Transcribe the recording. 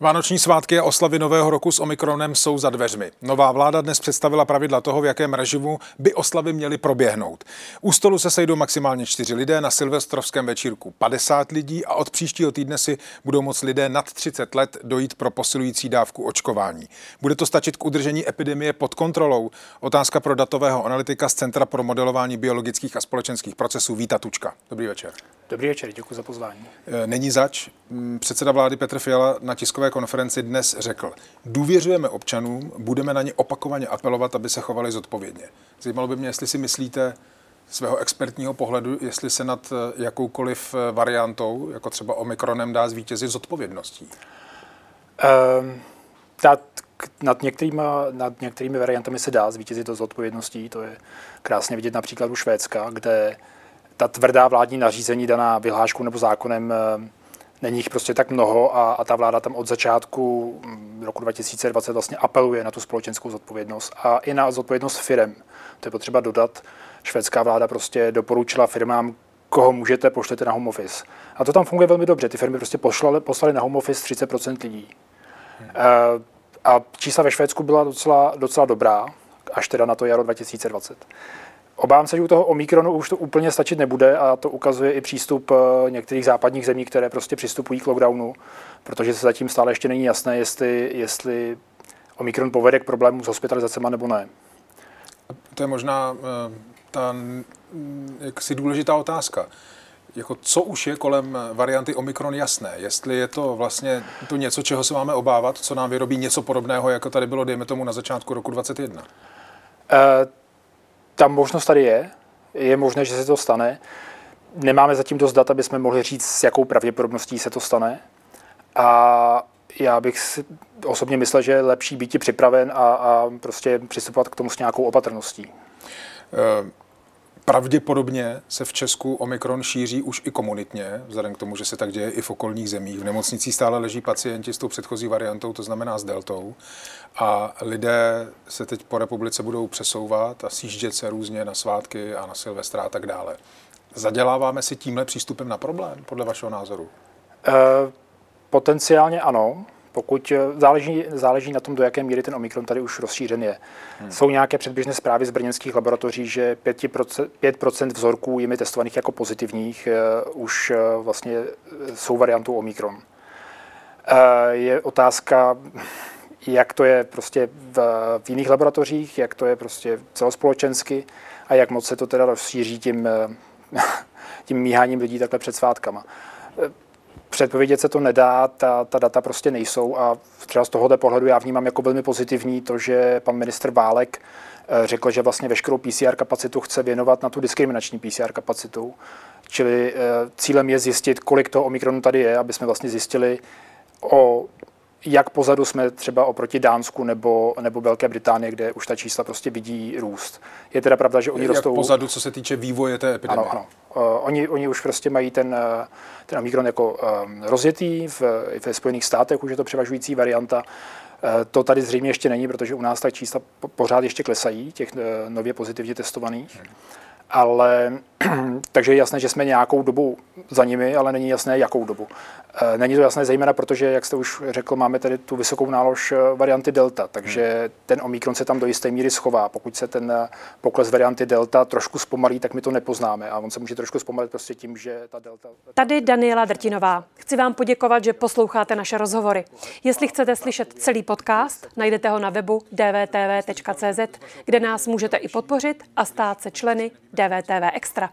Vánoční svátky a oslavy nového roku s Omikronem jsou za dveřmi. Nová vláda dnes představila pravidla toho, v jakém režimu by oslavy měly proběhnout. U stolu se sejdou maximálně 4 lidé, na silvestrovském večírku 50 lidí a od příštího týdne si budou moct lidé nad 30 let dojít pro posilující dávku očkování. Bude to stačit k udržení epidemie pod kontrolou? Otázka pro datového analytika z Centra pro modelování biologických a společenských procesů Víta Tučka. Dobrý večer. Dobrý večer, děkuji za pozvání. Není zač. Předseda vlády Petr Fiala na tiskové konferenci dnes řekl: důvěřujeme občanům, budeme na ně opakovaně apelovat, aby se chovali zodpovědně. Zajímalo by mě, jestli si myslíte svého expertního pohledu, jestli se nad jakoukoliv variantou, jako třeba Omikronem, dá zvítězit zodpovědností. Nad některými variantami se dá zvítězit zodpovědností. To je krásně vidět na příkladu Švédska, kde ta tvrdá vládní nařízení daná vyhláškou nebo zákonem, není jich prostě tak mnoho a ta vláda tam od začátku roku 2020 vlastně apeluje na tu společenskou zodpovědnost a i na zodpovědnost firem. To je potřeba dodat. Švédská vláda prostě doporučila firmám, koho můžete, pošlete na home office. A to tam funguje velmi dobře. Ty firmy prostě poslali na home office 30% lidí. A čísla ve Švédsku byla docela dobrá, až teda na to jaro 2020. Obávám se, že u toho Omikronu už to úplně stačit nebude a to ukazuje i přístup některých západních zemí, které prostě přistupují k lockdownu, protože se zatím stále ještě není jasné, jestli Omikron povede k problému s hospitalizacemi nebo ne. To je možná ta jaksi důležitá otázka. Jako co už je kolem varianty Omikron jasné? Jestli je to vlastně to něco, čeho se máme obávat, co nám vyrobí něco podobného, jako tady bylo, dejme tomu, na začátku roku 2021? Ta možnost tady je možné, že se to stane. Nemáme zatím dost dat, aby jsme mohli říct, s jakou pravděpodobností se to stane. A já bych si osobně myslel, že je lepší být připraven a prostě přistupovat k tomu s nějakou opatrností. Pravděpodobně se v Česku Omikron šíří už i komunitně, vzhledem k tomu, že se tak děje i v okolních zemích. V nemocnicích stále leží pacienti s tou předchozí variantou, to znamená s deltou. A lidé se teď po republice budou přesouvat a sjíždět se různě na svátky a na silvestra a tak dále. Zaděláváme si tímhle přístupem na problém, podle vašeho názoru? Potenciálně ano. Pokud záleží na tom, do jaké míry ten Omikron tady už rozšířen je. Jsou nějaké předběžné zprávy z brněnských laboratoří, že 5% vzorků jimi testovaných jako pozitivních už vlastně jsou variantou Omikron. Je otázka, jak to je prostě v jiných laboratořích, jak to je prostě celospolečensky a jak moc se to teda rozšíří tím míháním lidí takhle před svátkama. Předpovědět se to nedá, ta data prostě nejsou a třeba z tohoto pohledu já vnímám jako velmi pozitivní to, že pan ministr Válek řekl, že vlastně veškerou PCR kapacitu chce věnovat na tu diskriminační PCR kapacitu. Čili cílem je zjistit, kolik toho Omikronu tady je, aby jsme vlastně zjistili, jak pozadu jsme třeba oproti Dánsku nebo Velké Británii, kde už ta čísla prostě vidí růst. Je teda pravda, že oni rostou... Jak pozadu, co se týče vývoje té epidemie. Ano, ano. Oni už prostě mají ten Omikron jako rozjetý, ve Spojených státech už je to převažující varianta. To tady zřejmě ještě není, protože u nás ta čísla pořád ještě klesají, těch nově pozitivně testovaných. Ale takže je jasné, že jsme nějakou dobu za nimi, ale není jasné, jakou dobu. Není to jasné zejména, protože, jak jste už řekl, máme tady tu vysokou nálož varianty Delta, takže ten Omikron se tam do jisté míry schová. Pokud se ten pokles varianty Delta trošku zpomalí, tak my to nepoznáme a on se může trošku zpomalit prostě tím, že ta Delta... Tady Daniela Drtinová. Chci vám poděkovat, že posloucháte naše rozhovory. Jestli chcete slyšet celý podcast, najdete ho na webu dvtv.cz, kde nás můžete i podpořit a stát se členy DVTV Extra.